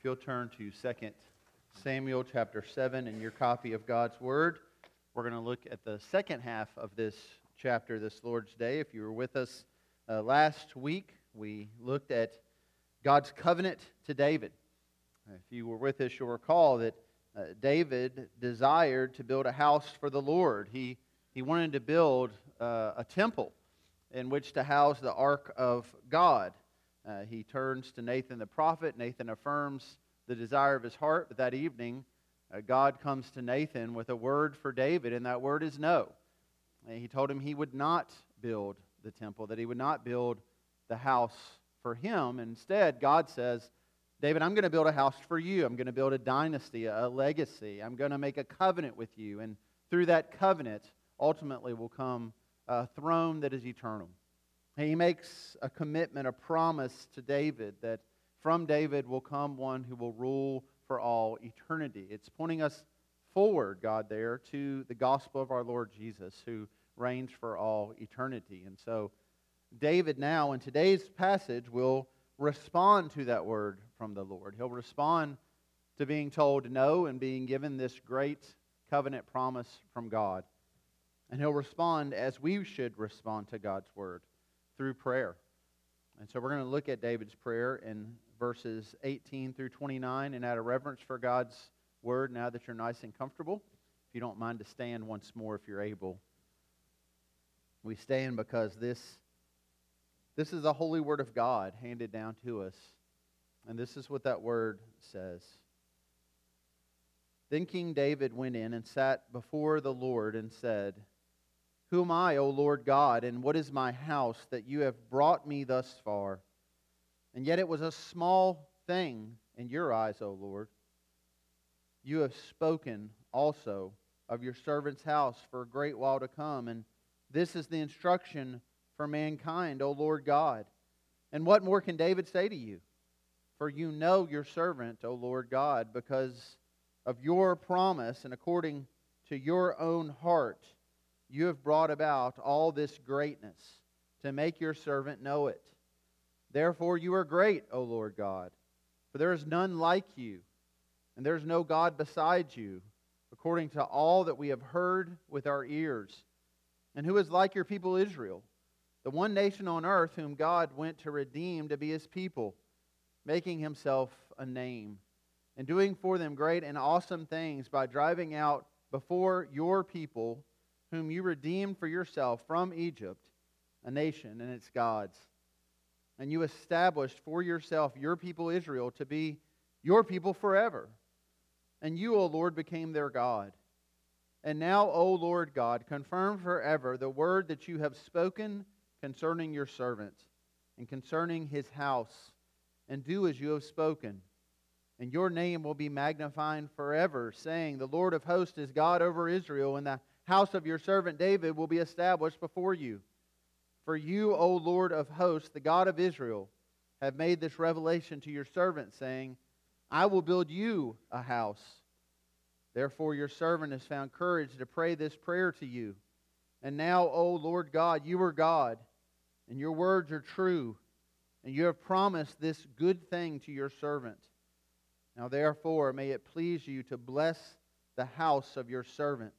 If you'll turn to 2 Samuel chapter 7 in your copy of God's Word, we're going to look at the second half of this chapter this Lord's Day. If you were with us last week, we looked at God's covenant to David. If you were with us, you'll recall that David desired to build a house for the Lord. He wanted to build a temple in which to house the ark of God. He turns to Nathan the prophet. Nathan affirms the desire of his heart, but that evening, God comes to Nathan with a word for David, and that word is no. And he told him he would not build the temple, that he would not build the house for him. Instead, God says, David, I'm going to build a house for you. I'm going to build a dynasty, a legacy. I'm going to make a covenant with you, and through that covenant, ultimately will come a throne that is eternal. And he makes a commitment, a promise to David that from David will come one who will rule for all eternity. It's pointing us forward, God, there to the gospel of our Lord Jesus who reigns for all eternity. And so David now in today's passage will respond to that word from the Lord. He'll respond to being told no and being given this great covenant promise from God. And he'll respond as we should respond to God's word, through prayer. And so we're going to look at David's prayer in verses 18 through 29, and out of reverence for God's word, now that you're nice and comfortable, if you don't mind to stand once more if you're able. We stand because this is the holy word of God handed down to us, and this is what that word says. Then King David went in and sat before the Lord and said, Who am I, O Lord God, and what is my house that you have brought me thus far? And yet it was a small thing in your eyes, O Lord. You have spoken also of your servant's house for a great while to come, and this is the instruction for mankind, O Lord God. And what more can David say to you? For you know your servant, O Lord God, because of your promise and according to your own heart, you have brought about all this greatness to make your servant know it. Therefore you are great, O Lord God, for there is none like you, and there is no God beside you, according to all that we have heard with our ears. And who is like your people Israel, the one nation on earth whom God went to redeem to be his people, making himself a name, and doing for them great and awesome things by driving out before your people, whom you redeemed for yourself from Egypt, a nation and its gods. And you established for yourself your people Israel to be your people forever. And you, O Lord, became their God. And now, O Lord God, confirm forever the word that you have spoken concerning your servant and concerning his house, and do as you have spoken. And your name will be magnified forever, saying, The Lord of hosts is God over Israel, and the house of your servant David will be established before you. For you, O Lord of hosts, the God of Israel, have made this revelation to your servant, saying, I will build you a house. Therefore your servant has found courage to pray this prayer to you. And now, O Lord God, you are God, and your words are true, and you have promised this good thing to your servant. Now therefore may it please you to bless the house of your servant,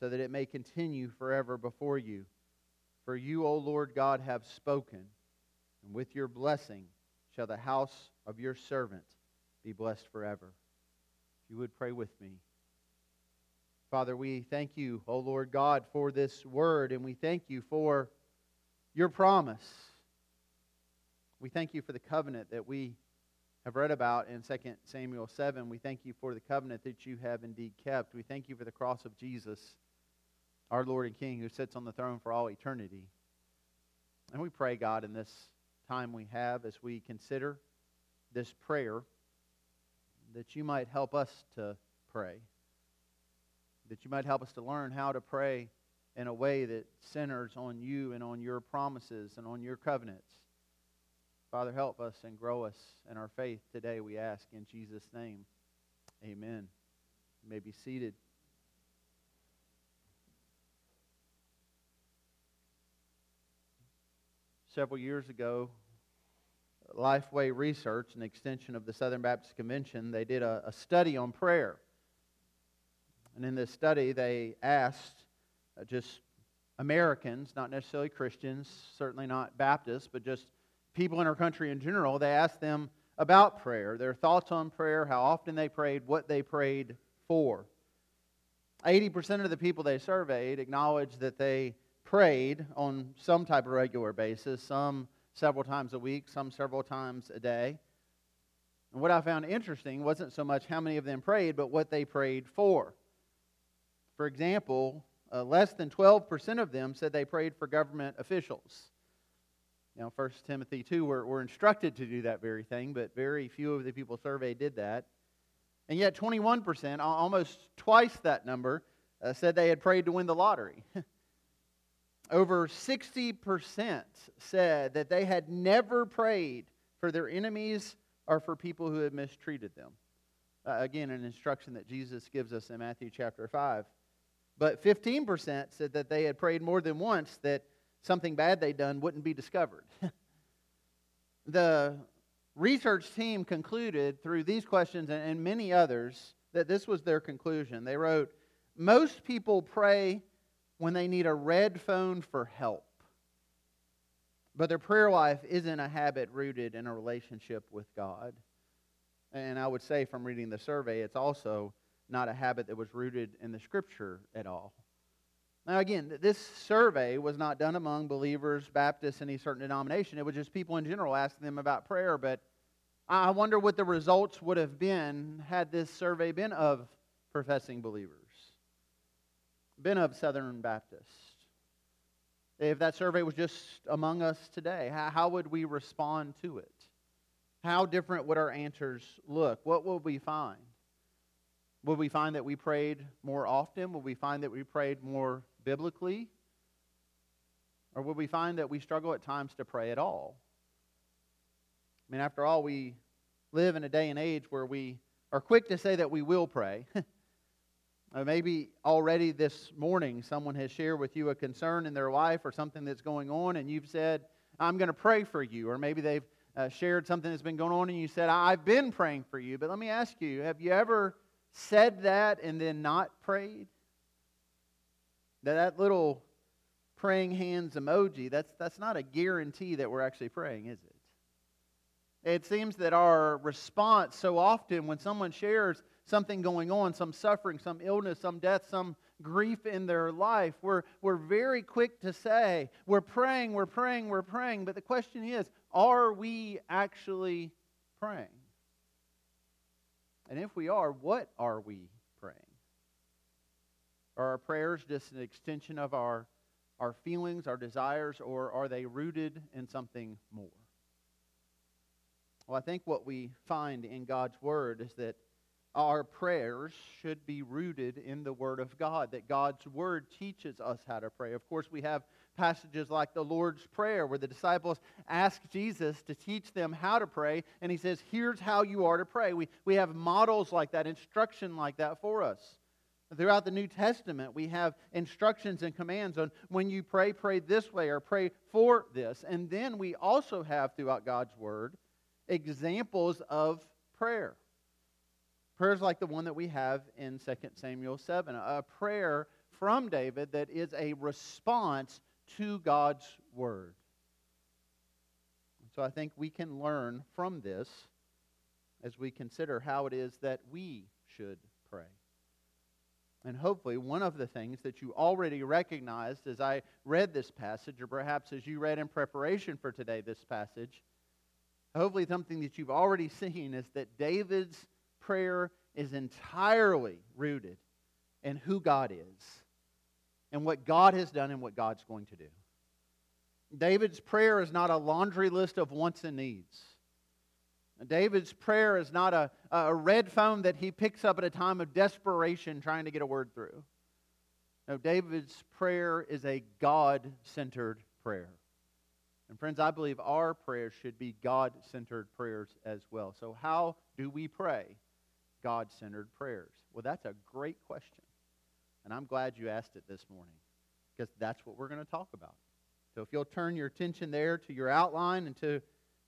so that it may continue forever before you. For you, O Lord God, have spoken, and with your blessing shall the house of your servant be blessed forever. If you would pray with me. Father, we thank you, O Lord God, for this word, and we thank you for your promise. We thank you for the covenant that we have read about in 2 Samuel 7. We thank you for the covenant that you have indeed kept. We thank you for the cross of Jesus, our Lord and King, who sits on the throne for all eternity. And we pray, God, in this time we have as we consider this prayer, that you might help us to pray, that you might help us to learn how to pray in a way that centers on you and on your promises and on your covenants. Father, help us and grow us in our faith today, we ask in Jesus' name. Amen. You may be seated. Several years ago, Lifeway Research, an extension of the Southern Baptist Convention, they did a study on prayer. And in this study, they asked just Americans, not necessarily Christians, certainly not Baptists, but just people in our country in general, they asked them about prayer, their thoughts on prayer, how often they prayed, what they prayed for. 80% of the people they surveyed acknowledged that they prayed on some type of regular basis, some several times a week, some several times a day. And what I found interesting wasn't so much how many of them prayed, but what they prayed for. For example, less than 12% of them said they prayed for government officials. Now, 1 Timothy 2, we're instructed to do that very thing, but very few of the people surveyed did that. And yet 21%, almost twice that number, said they had prayed to win the lottery. Over 60% said that they had never prayed for their enemies or for people who had mistreated them. Again, an instruction that Jesus gives us in Matthew chapter 5. But 15% said that they had prayed more than once that something bad they'd done wouldn't be discovered. The research team concluded through these questions and many others that this was their conclusion. They wrote, most people pray when they need a red phone for help. But their prayer life isn't a habit rooted in a relationship with God. And I would say from reading the survey, it's also not a habit that was rooted in the Scripture at all. Now again, this survey was not done among believers, Baptists, any certain denomination. It was just people in general asking them about prayer. But I wonder what the results would have been had this survey been of professing believers, been of Southern Baptists. If that survey was just among us today, how would we respond to it? How different would our answers look? What would we find? Would we find that we prayed more often? Would we find that we prayed more biblically? Or would we find that we struggle at times to pray at all? I mean, after all, we live in a day and age where we are quick to say that we will pray. Maybe already this morning someone has shared with you a concern in their life or something that's going on, and you've said, I'm going to pray for you. Or maybe they've shared something that's been going on, and you said, I've been praying for you. But let me ask you, have you ever said that and then not prayed? That little praying hands emoji, that's not a guarantee that we're actually praying, is it? It seems that our response so often when someone shares something going on, some suffering, some illness, some death, some grief in their life, we're very quick to say, we're praying, we're praying, we're praying. But the question is, are we actually praying? And if we are, what are we praying? Are our prayers just an extension of our feelings, our desires, or are they rooted in something more? Well, I think what we find in God's Word is that our prayers should be rooted in the Word of God, that God's Word teaches us how to pray. Of course, we have passages like the Lord's Prayer, where the disciples ask Jesus to teach them how to pray, and he says, here's how you are to pray. We have models like that, instruction like that for us. Throughout the New Testament, we have instructions and commands on when you pray, pray this way, or pray for this. And then we also have, throughout God's Word, examples of prayer. Prayers like the one that we have in 2 Samuel 7, a prayer from David that is a response to God's Word. So I think we can learn from this as we consider how it is that we should pray. And hopefully one of the things that you already recognized as I read this passage, or perhaps as you read in preparation for today this passage, hopefully something that you've already seen is that David's prayer is entirely rooted in who God is, and what God has done and what God's going to do. David's prayer is not a laundry list of wants and needs. David's prayer is not a red phone that he picks up at a time of desperation trying to get a word through. No, David's prayer is a God-centered prayer. And friends, I believe our prayers should be God-centered prayers as well. So how do we pray God-centered prayers? Well, that's a great question. And I'm glad you asked it this morning, because that's what we're going to talk about. So if you'll turn your attention there to your outline and to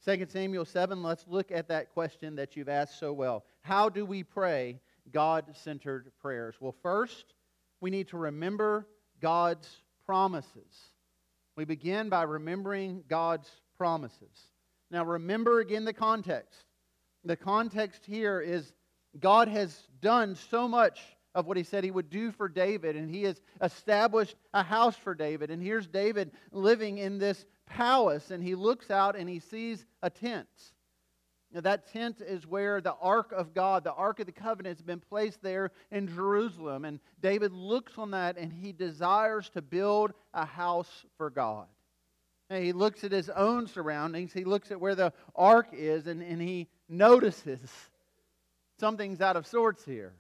2 Samuel 7, let's look at that question that you've asked so well. How do we pray God-centered prayers? Well, first, we need to remember God's promises. We begin by remembering God's promises. Now, remember again the context. The context here is God has done so much of what He said He would do for David, and He has established a house for David. And here's David living in this palace, and he looks out and he sees a tent. Now, that tent is where the Ark of God, the Ark of the Covenant, has been placed there in Jerusalem. And David looks on that and he desires to build a house for God. And he looks at his own surroundings. He looks at where the Ark is and he notices something's out of sorts here.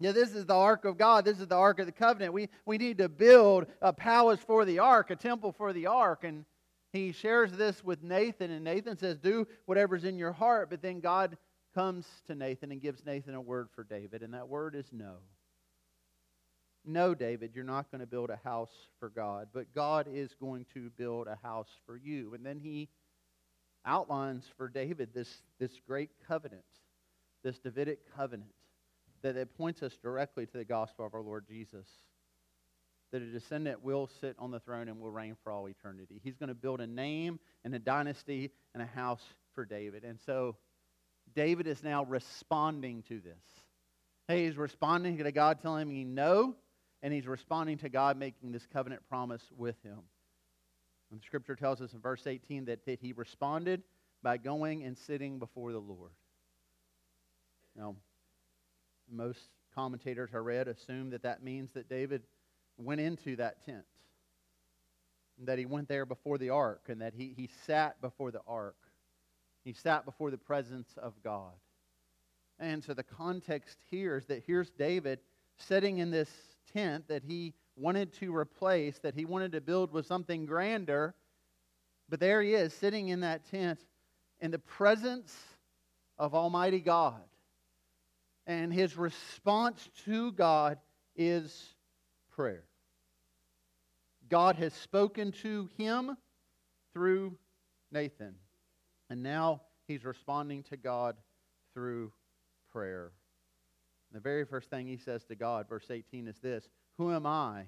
Yeah, this is the Ark of God. This is the Ark of the Covenant. We need to build a palace for the Ark, a temple for the Ark. And he shares this with Nathan, and Nathan says, do whatever's in your heart. But then God comes to Nathan and gives Nathan a word for David, and that word is no. No, David, you're not going to build a house for God, but God is going to build a house for you. And then he outlines for David this great covenant, this Davidic covenant, that it points us directly to the gospel of our Lord Jesus, that a descendant will sit on the throne and will reign for all eternity. He's going to build a name and a dynasty and a house for David. And so David is now responding to this. Hey, he's responding to God telling him no, and he's responding to God making this covenant promise with him. And the Scripture tells us in verse 18 that he responded by going and sitting before the Lord. Now, most commentators I read assume that means that David went into that tent, that he went there before the ark, and that he sat before the ark. He sat before the presence of God. And so the context here is that here's David sitting in this tent that he wanted to replace, that he wanted to build with something grander, but there he is sitting in that tent in the presence of Almighty God. And his response to God is prayer. God has spoken to him through Nathan, and now he's responding to God through prayer. And the very first thing he says to God, verse 18, is this: Who am I,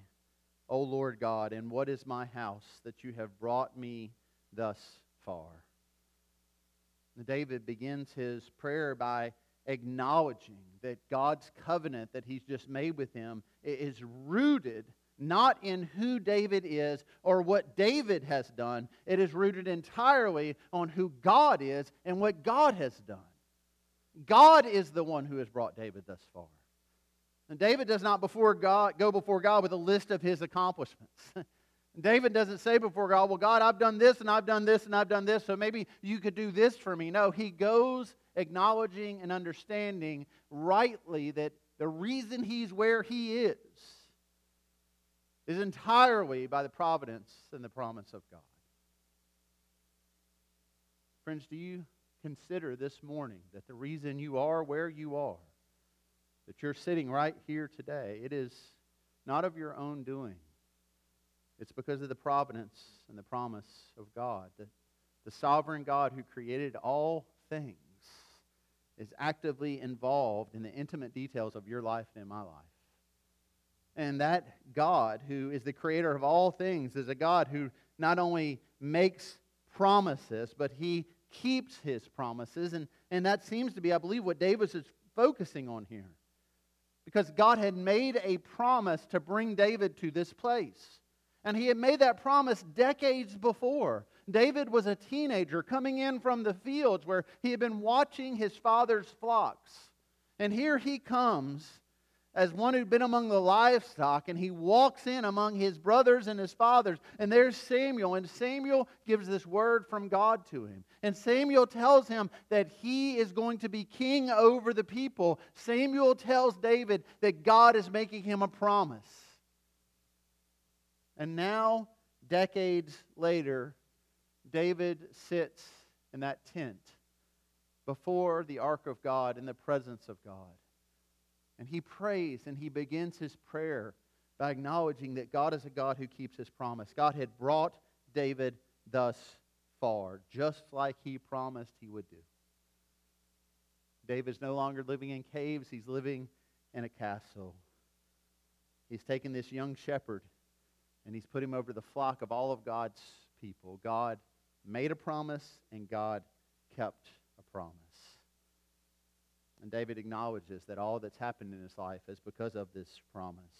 O Lord God, and what is my house that you have brought me thus far? And David begins his prayer by acknowledging that God's covenant that He's just made with him is rooted not in who David is or what David has done. It is rooted entirely on who God is and what God has done. God is the one who has brought David thus far. And David does not go before God with a list of his accomplishments. David doesn't say before God, well, God, I've done this, and I've done this, and I've done this, so maybe you could do this for me. No, he goes acknowledging and understanding rightly that the reason he's where he is entirely by the providence and the promise of God. Friends, do you consider this morning that the reason you are where you are, that you're sitting right here today, it is not of your own doing? It's because of the providence and the promise of God, that the sovereign God who created all things is actively involved in the intimate details of your life and in my life. And that God, who is the creator of all things, is a God who not only makes promises, but He keeps His promises. And that seems to be, I believe, what David is focusing on here. Because God had made a promise to bring David to this place. And He had made that promise decades before. David was a teenager coming in from the fields where he had been watching his father's flocks. And here he comes as one who'd been among the livestock, and he walks in among his brothers and his fathers. And there's Samuel, and Samuel gives this word from God to him. And Samuel tells him that he is going to be king over the people. Samuel tells David that God is making him a promise. And now, decades later, David sits in that tent before the ark of God in the presence of God. And he prays and he begins his prayer by acknowledging that God is a God who keeps His promise. God had brought David thus far, just like he promised he would do. David's no longer living in caves. He's living in a castle. He's taken this young shepherd and he's put him over the flock of all of God's people. God made a promise and God kept a promise. And David acknowledges that all that's happened in his life is because of this promise.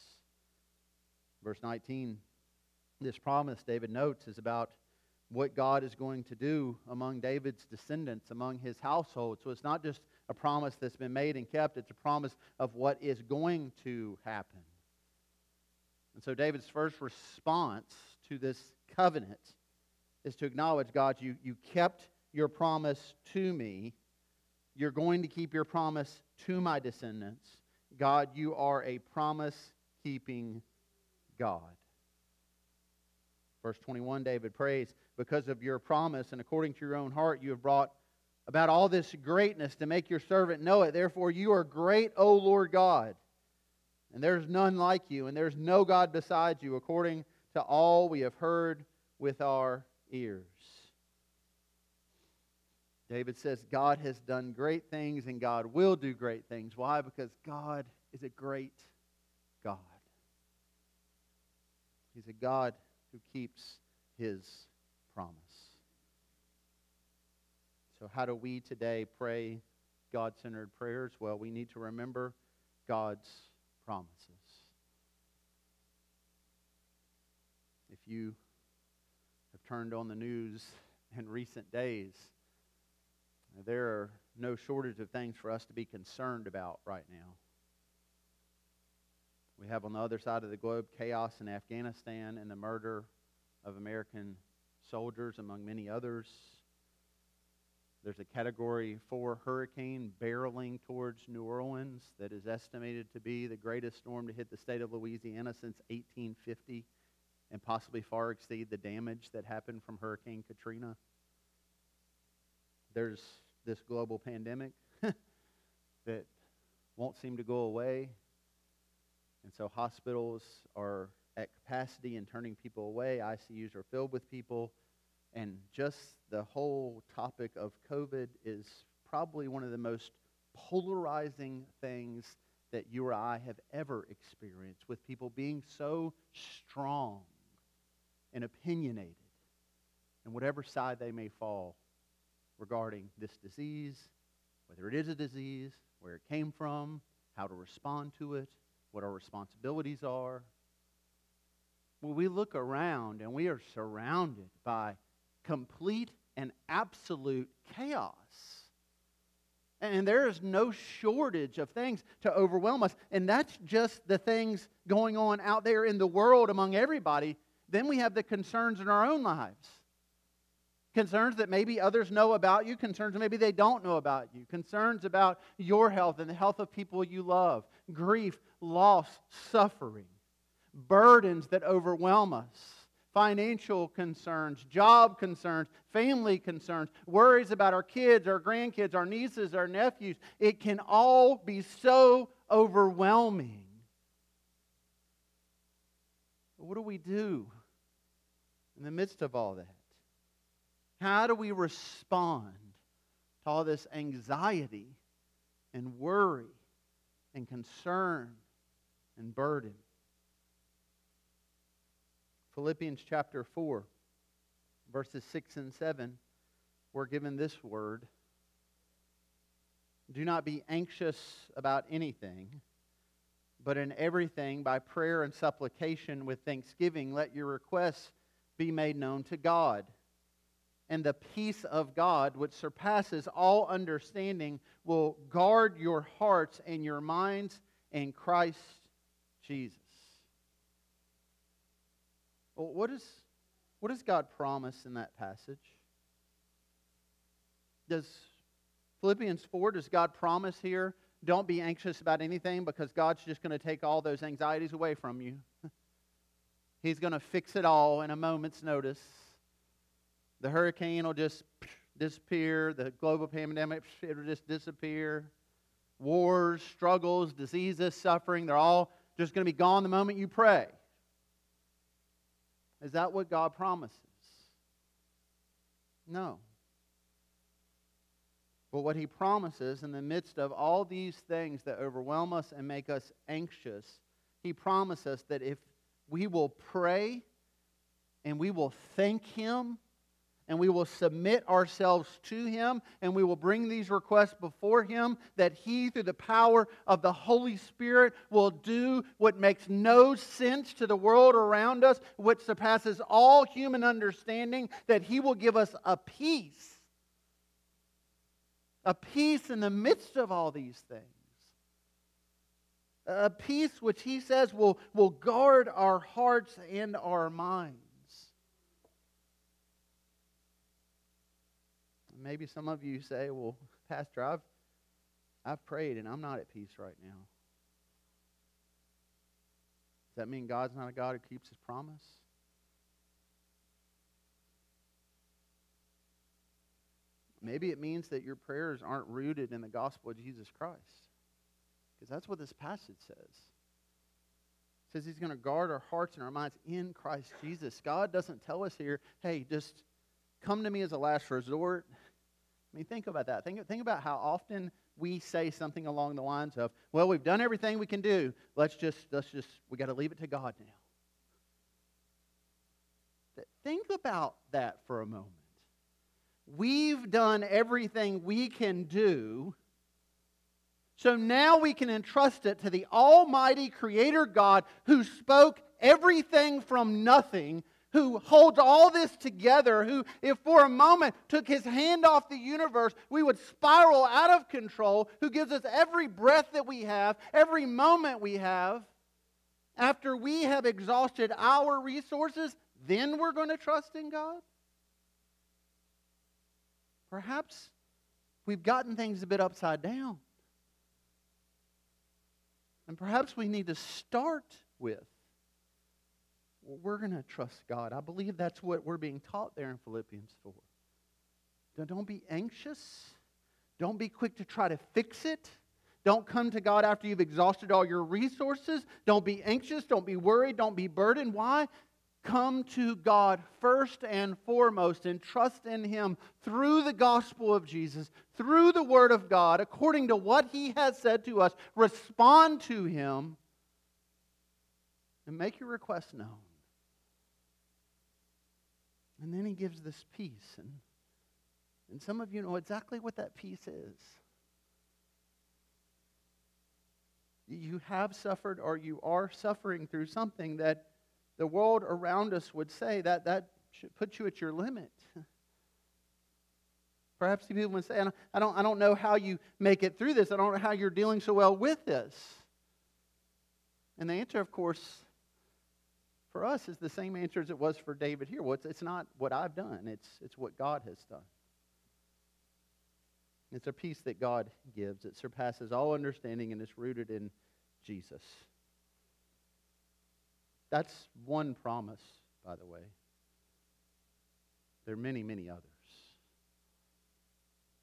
Verse 19, this promise, David notes, is about what God is going to do among David's descendants, among his household. So it's not just a promise that's been made and kept. It's a promise of what is going to happen. And so David's first response to this covenant is to acknowledge, God, you kept your promise to me. You're going to keep your promise to my descendants. God, you are a promise-keeping God. Verse 21, David prays, because of your promise and according to your own heart, you have brought about all this greatness to make your servant know it. Therefore, you are great, O Lord God. And there's none like you, and there's no God besides you, according to all we have heard with our ears. David says, God has done great things, and God will do great things. Why? Because God is a great God. He's a God who keeps his promise. So how do we today pray God-centered prayers? Well, we need to remember God's promises. If you have turned on the news in recent days, there are no shortage of things for us to be concerned about right now. We have on the other side of the globe chaos in Afghanistan and the murder of American soldiers, among many others. There's a Category 4 hurricane barreling towards New Orleans that is estimated to be the greatest storm to hit the state of Louisiana since 1850 and possibly far exceed the damage that happened from Hurricane Katrina. There's this global pandemic that won't seem to go away. And so hospitals are at capacity and turning people away. ICUs are filled with people. And just the whole topic of COVID is probably one of the most polarizing things that you or I have ever experienced, with people being so strong and opinionated and whatever side they may fall regarding this disease, whether it is a disease, where it came from, how to respond to it, what our responsibilities are. When we look around and we are surrounded by complete and absolute chaos. And there is no shortage of things to overwhelm us. And that's just the things going on out there in the world among everybody. Then we have the concerns in our own lives. Concerns that maybe others know about you. Concerns that maybe they don't know about you. Concerns about your health and the health of people you love. Grief, loss, suffering. Burdens that overwhelm us. Financial concerns, job concerns, family concerns, worries about our kids, our grandkids, our nieces, our nephews. It can all be so overwhelming. But what do we do in the midst of all that? How do we respond to all this anxiety and worry and concern and burden? Philippians chapter 4, verses 6 and 7, we're given this word. Do not be anxious about anything, but in everything by prayer and supplication with thanksgiving, let your requests be made known to God. And the peace of God, which surpasses all understanding, will guard your hearts and your minds in Christ Jesus. Well, what does God promise in that passage? Does Philippians 4, does God promise here, don't be anxious about anything because God's just going to take all those anxieties away from you? He's going to fix it all in a moment's notice. The hurricane will just disappear. The global pandemic, it will just disappear. Wars, struggles, diseases, suffering, they're all just going to be gone the moment you pray. Is that what God promises? No. But what he promises in the midst of all these things that overwhelm us and make us anxious, he promises that if we will pray and we will thank him and we will submit ourselves to him and we will bring these requests before him, that he, through the power of the Holy Spirit, will do what makes no sense to the world around us, which surpasses all human understanding, that he will give us a peace in the midst of all these things. A peace which he says will guard our hearts and our minds. Maybe some of you say, well, Pastor, I've prayed and I'm not at peace right now. Does that mean God's not a God who keeps his promise? Maybe it means that your prayers aren't rooted in the gospel of Jesus Christ. Because that's what this passage says. It says he's going to guard our hearts and our minds in Christ Jesus. God doesn't tell us here, hey, just come to me as a last resort. I mean, think about that. Think about how often we say something along the lines of, well, we've done everything we can do. Let's just we got to leave it to God now. Think about that for a moment. We've done everything we can do, so now we can entrust it to the almighty Creator God, who spoke everything from nothing, who holds all this together, who, if for a moment took his hand off the universe, we would spiral out of control, who gives us every breath that we have, every moment we have. After we have exhausted our resources, then we're going to trust in God? Perhaps we've gotten things a bit upside down. And perhaps we need to start with, well, we're going to trust God. I believe that's what we're being taught there in Philippians 4. Don't be anxious. Don't be quick to try to fix it. Don't come to God after you've exhausted all your resources. Don't be anxious. Don't be worried. Don't be burdened. Why? Come to God first and foremost and trust in him through the gospel of Jesus, through the word of God, according to what he has said to us. Respond to him and make your request known. And then he gives this peace. And some of you know exactly what that peace is. You have suffered, or you are suffering through something that the world around us would say that should put you at your limit. Perhaps people would say, I don't know how you make it through this. I don't know how you're dealing so well with this. And the answer, of course, for us is the same answer as it was for David here. Well, it's not what I've done. It's what God has done. It's a peace that God gives. It surpasses all understanding and is rooted in Jesus. That's one promise, by the way. There are many, many others.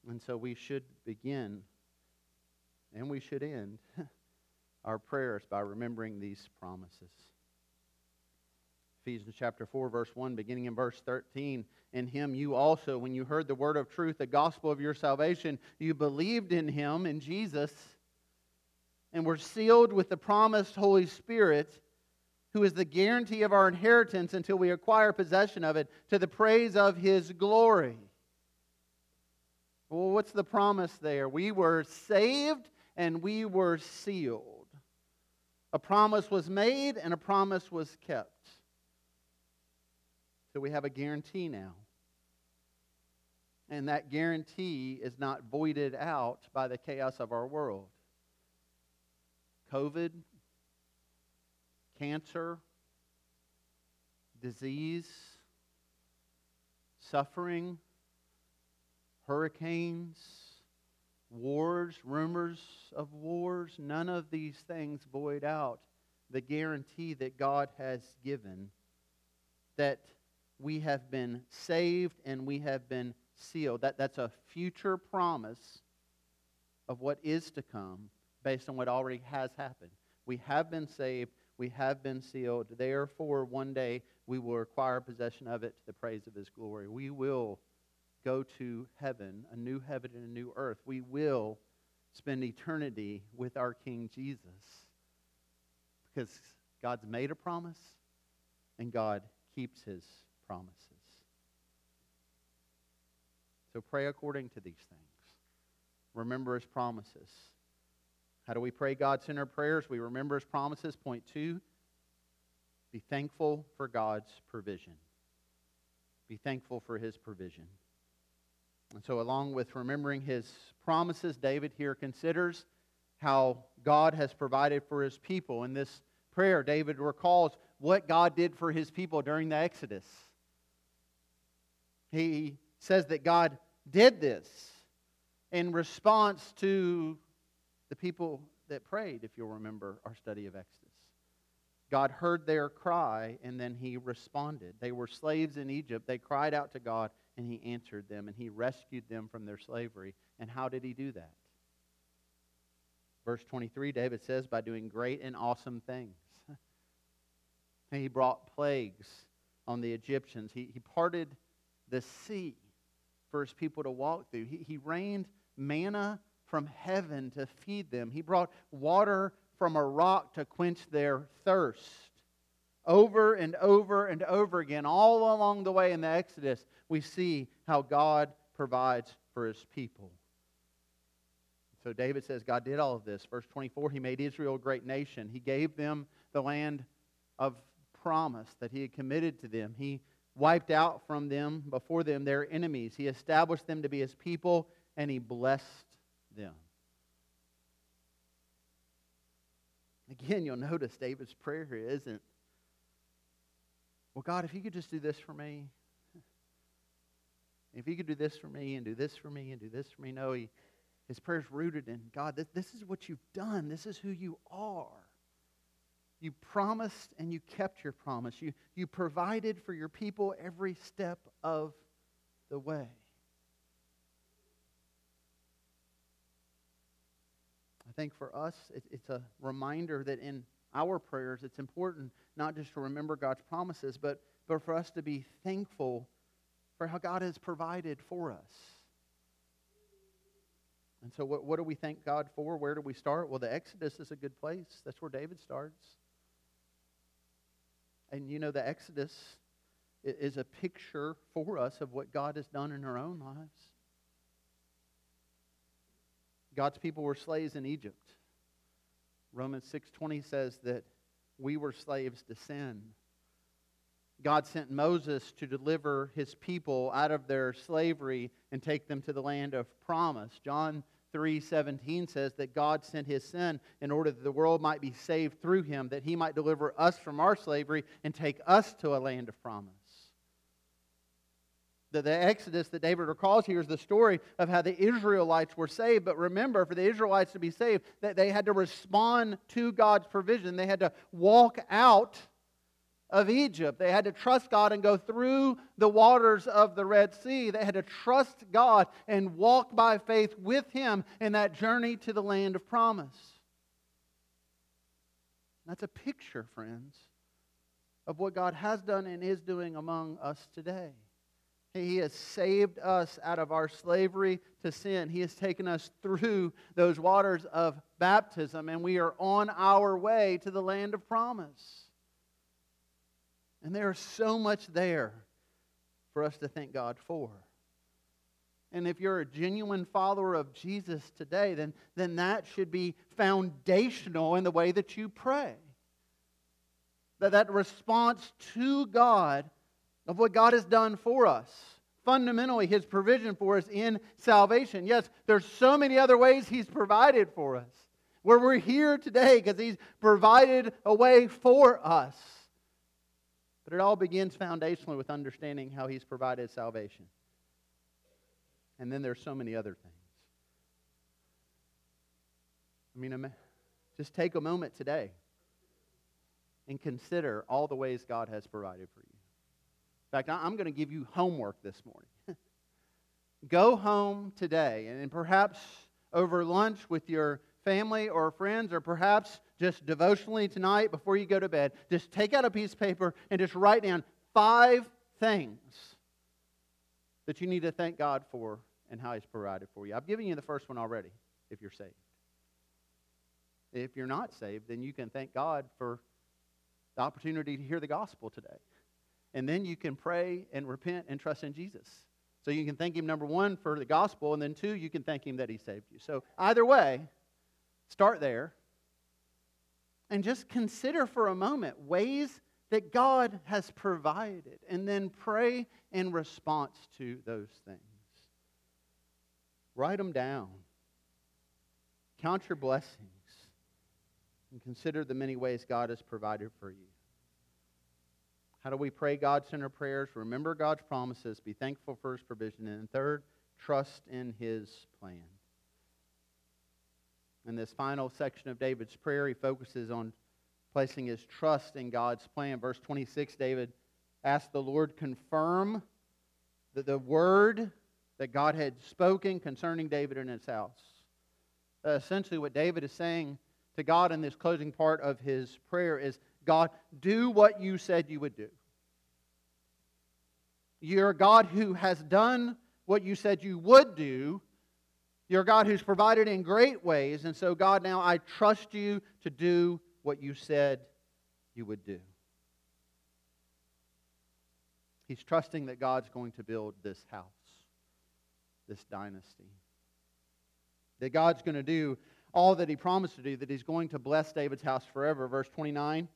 And so we should begin, and we should end, our prayers by remembering these promises. Ephesians chapter 4, verse 1, beginning in verse 13. In him you also, when you heard the word of truth, the gospel of your salvation, you believed in him, in Jesus, and were sealed with the promised Holy Spirit, who is the guarantee of our inheritance until we acquire possession of it, to the praise of his glory. Well, what's the promise there? We were saved and we were sealed. A promise was made and a promise was kept. So we have a guarantee now. And that guarantee is not voided out by the chaos of our world. COVID, cancer, disease, suffering, hurricanes, wars, rumors of wars, none of these things void out the guarantee that God has given, that we have been saved and we have been sealed. That's a future promise of what is to come based on what already has happened. We have been saved. We have been sealed. Therefore, one day we will acquire possession of it to the praise of his glory. We will go to heaven, a new heaven and a new earth. We will spend eternity with our King Jesus because God's made a promise and God keeps his promises. So pray according to these things. Remember his promises. How do we pray God-centered prayers? We remember his promises. Point two, be thankful for God's provision. Be thankful for his provision. And so along with remembering his promises, David here considers how God has provided for his people. In this prayer, David recalls what God did for his people during the Exodus. He says that God did this in response to the people that prayed, if you'll remember our study of Exodus. God heard their cry, and then he responded. They were slaves in Egypt. They cried out to God, and he answered them, and he rescued them from their slavery. And how did he do that? Verse 23, David says, by doing great and awesome things. He brought plagues on the Egyptians. He parted the sea for his people to walk through. He rained manna from heaven to feed them. He brought water from a rock to quench their thirst. Over and over and over again, all along the way in the Exodus, we see how God provides for his people. So David says God did all of this. Verse 24, he made Israel a great nation. He gave them the land of promise that he had committed to them. He wiped out from them, before them, their enemies. He established them to be his people, and he blessed them. Again, you'll notice David's prayer here isn't, well, God, if you could just do this for me. If you could do this for me and do this for me and do this for me. No, his prayer's rooted in, God, this is what you've done. This is who you are. You promised and you kept your promise. You provided for your people every step of the way. I think for us, it's a reminder that in our prayers, it's important not just to remember God's promises, but for us to be thankful for how God has provided for us. And so what do we thank God for? Where do we start? Well, the Exodus is a good place. That's where David starts. And you know, the Exodus is a picture for us of what God has done in our own lives. God's people were slaves in Egypt. Romans 6:20 says that we were slaves to sin. God sent Moses to deliver his people out of their slavery and take them to the land of promise. John 3:17 says that God sent his Son in order that the world might be saved through him, that he might deliver us from our slavery and take us to a land of promise. The Exodus that David recalls here is the story of how the Israelites were saved. But remember, for the Israelites to be saved, that they had to respond to God's provision. They had to walk out of Egypt. They had to trust God and go through the waters of the Red Sea. They had to trust God and walk by faith with him in that journey to the land of promise. That's a picture, friends, of what God has done and is doing among us today. He has saved us out of our slavery to sin. He has taken us through those waters of baptism, and we are on our way to the land of promise. And there is so much there for us to thank God for. And if you're a genuine follower of Jesus today, then that should be foundational in the way that you pray. That response to God of what God has done for us. Fundamentally, his provision for us in salvation. Yes, there's so many other ways he's provided for us. Where we're here today because he's provided a way for us. But it all begins foundationally with understanding how he's provided salvation. And then there's so many other things. I mean, just take a moment today and consider all the ways God has provided for you. In fact, I'm going to give you homework this morning. Go home today and perhaps over lunch with your family or friends, or perhaps just devotionally tonight before you go to bed, just take out a piece of paper and just write down 5 things that you need to thank God for and how He's provided for you. I've given you the first one already, if you're saved. If you're not saved, then you can thank God for the opportunity to hear the gospel today. And then you can pray and repent and trust in Jesus. So you can thank Him, number one, for the gospel, and then two, you can thank Him that He saved you. So either way, start there and just consider for a moment ways that God has provided, and then pray in response to those things. Write them down. Count your blessings and consider the many ways God has provided for you. How do we pray God-centered prayers? Remember God's promises. Be thankful for His provision. And third, trust in His plan. In this final section of David's prayer, he focuses on placing his trust in God's plan. Verse 26, David asked the Lord, confirm that the word that God had spoken concerning David and his house. Essentially what David is saying to God in this closing part of his prayer is, God, do what you said you would do. You're a God who has done what you said you would do. You're a God who's provided in great ways. And so, God, now I trust you to do what you said you would do. He's trusting that God's going to build this house, this dynasty. That God's going to do all that He promised to do, that He's going to bless David's house forever. Verse 29,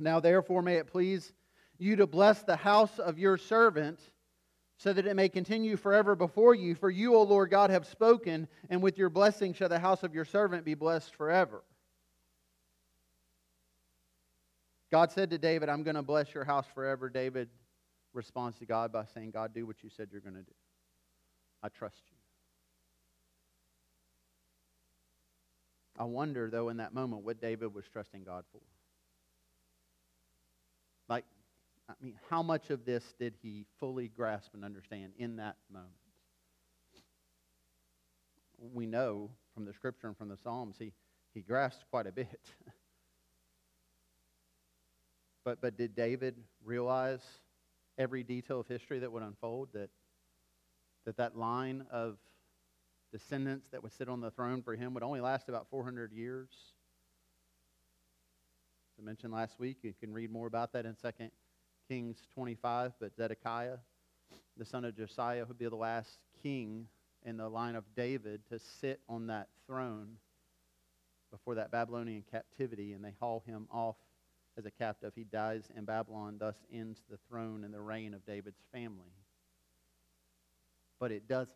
now therefore may it please you to bless the house of your servant, so that it may continue forever before you. For you, O Lord God, have spoken, and with your blessing shall the house of your servant be blessed forever. God said to David, I'm going to bless your house forever. David responds to God by saying, God, do what you said you're going to do. I trust you. I wonder, though, in that moment, what David was trusting God for. How much of this did he fully grasp and understand in that moment? We know from the Scripture and from the Psalms, he grasped quite a bit. But did David realize every detail of history that would unfold, that line of descendants that would sit on the throne for him would only last about 400 years? As I mentioned last week, you can read more about that in 2 Kings 25, but Zedekiah, the son of Josiah, would be the last king in the line of David to sit on that throne before that Babylonian captivity, and they haul him off as a captive. He dies in Babylon, thus ends the throne and the reign of David's family. But it doesn't.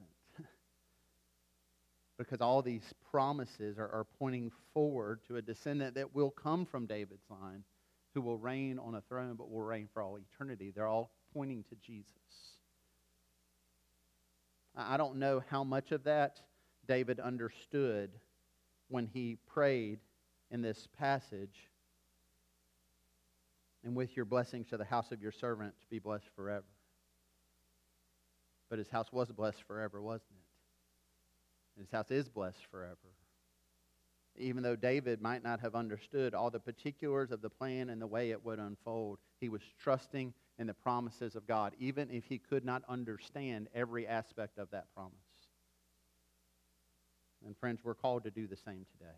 Because all these promises are pointing forward to a descendant that will come from David's line, who will reign on a throne, but will reign for all eternity. They're all pointing to Jesus. I don't know how much of that David understood when he prayed in this passage, and with your blessing shall the house of your servant be blessed forever. But his house was blessed forever, wasn't it? His house is blessed forever. Even though David might not have understood all the particulars of the plan and the way it would unfold, he was trusting in the promises of God, even if he could not understand every aspect of that promise. And friends, we're called to do the same today.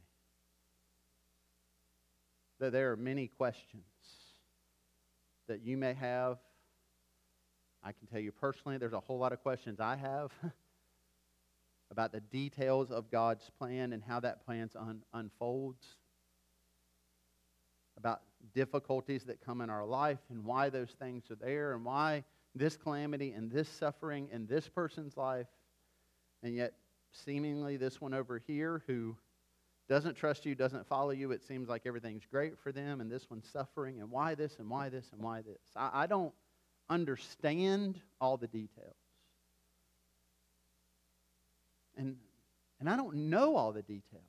Though there are many questions that you may have, I can tell you personally, there's a whole lot of questions I have about the details of God's plan and how that plan unfolds, about difficulties that come in our life and why those things are there and why this calamity and this suffering in this person's life, and yet seemingly this one over here who doesn't trust you, doesn't follow you, it seems like everything's great for them, and this one's suffering, and why this and why this and why this. I don't understand all the details. And I don't know all the details.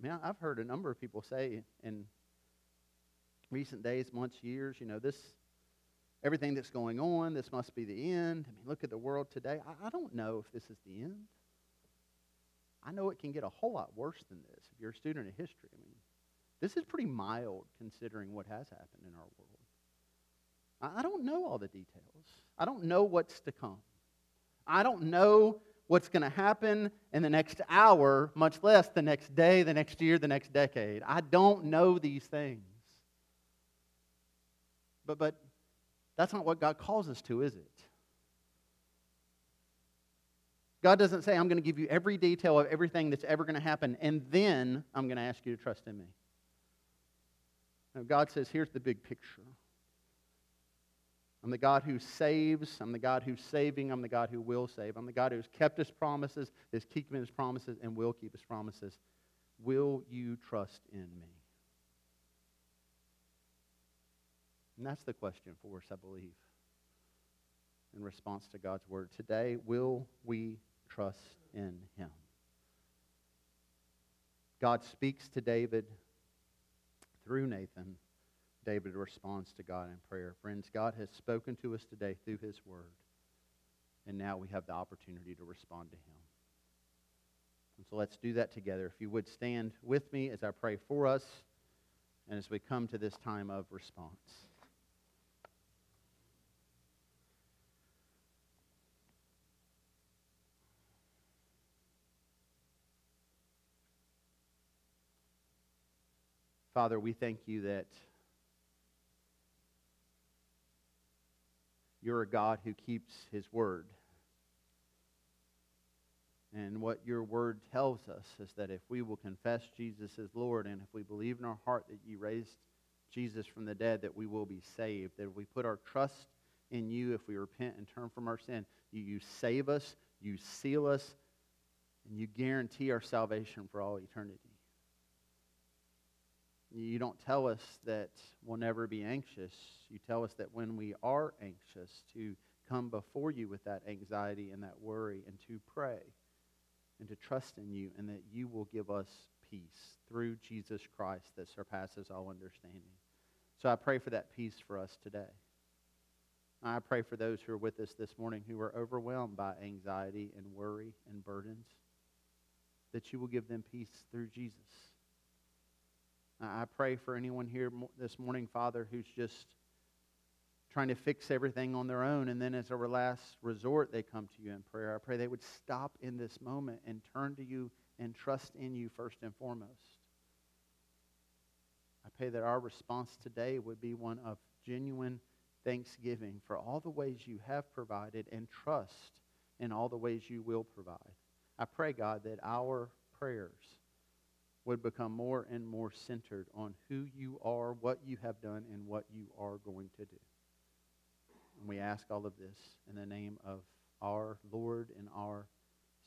I mean, I've heard a number of people say in recent days, months, years, this, everything that's going on, this must be the end. I mean, look at the world today. I don't know if this is the end. I know it can get a whole lot worse than this if you're a student of history. I mean, this is pretty mild considering what has happened in our world. I don't know all the details. I don't know what's to come. I don't know what's going to happen in the next hour, much less the next day, the next year, the next decade. I don't know these things. But that's not what God calls us to, is it? God doesn't say, I'm going to give you every detail of everything that's ever going to happen, and then I'm going to ask you to trust in me. No, God says, here's the big picture. I'm the God who saves. I'm the God who's saving. I'm the God who will save. I'm the God who's kept His promises, is keeping His promises, and will keep His promises. Will you trust in me? And that's the question for us, I believe, in response to God's word. Today, will we trust in Him? God speaks to David through Nathan. David responds to God in prayer. Friends, God has spoken to us today through His word, and now we have the opportunity to respond to Him. And so let's do that together. If you would stand with me as I pray for us and as we come to this time of response. Father, we thank you that you're a God who keeps His word. And what your word tells us is that if we will confess Jesus as Lord, and if we believe in our heart that you raised Jesus from the dead, that we will be saved. That if we put our trust in you, if we repent and turn from our sin, you save us, you seal us, and you guarantee our salvation for all eternity. You don't tell us that we'll never be anxious. You tell us that when we are anxious, to come before you with that anxiety and that worry, and to pray and to trust in you, and that you will give us peace through Jesus Christ that surpasses all understanding. So I pray for that peace for us today. I pray for those who are with us this morning who are overwhelmed by anxiety and worry and burdens, that you will give them peace through Jesus. I pray for anyone here this morning, Father, who's just trying to fix everything on their own, and then as a last resort, they come to you in prayer. I pray they would stop in this moment and turn to you and trust in you first and foremost. I pray that our response today would be one of genuine thanksgiving for all the ways you have provided, and trust in all the ways you will provide. I pray, God, that our prayers would become more and more centered on who you are, what you have done, and what you are going to do. And we ask all of this in the name of our Lord and our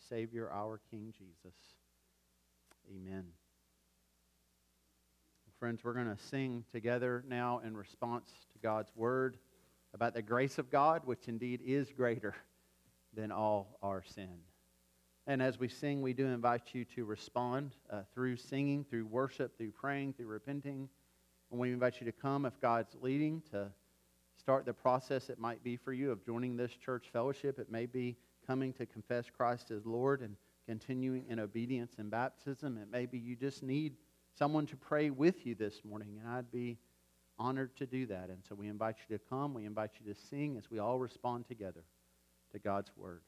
Savior, our King Jesus. Amen. Friends, we're going to sing together now in response to God's word about the grace of God, which indeed is greater than all our sin. And as we sing, we do invite you to respond through singing, through worship, through praying, through repenting. And we invite you to come, if God's leading, to start the process it might be for you of joining this church fellowship. It may be coming to confess Christ as Lord and continuing in obedience and baptism. It may be you just need someone to pray with you this morning, and I'd be honored to do that. And so we invite you to come. We invite you to sing as we all respond together to God's word.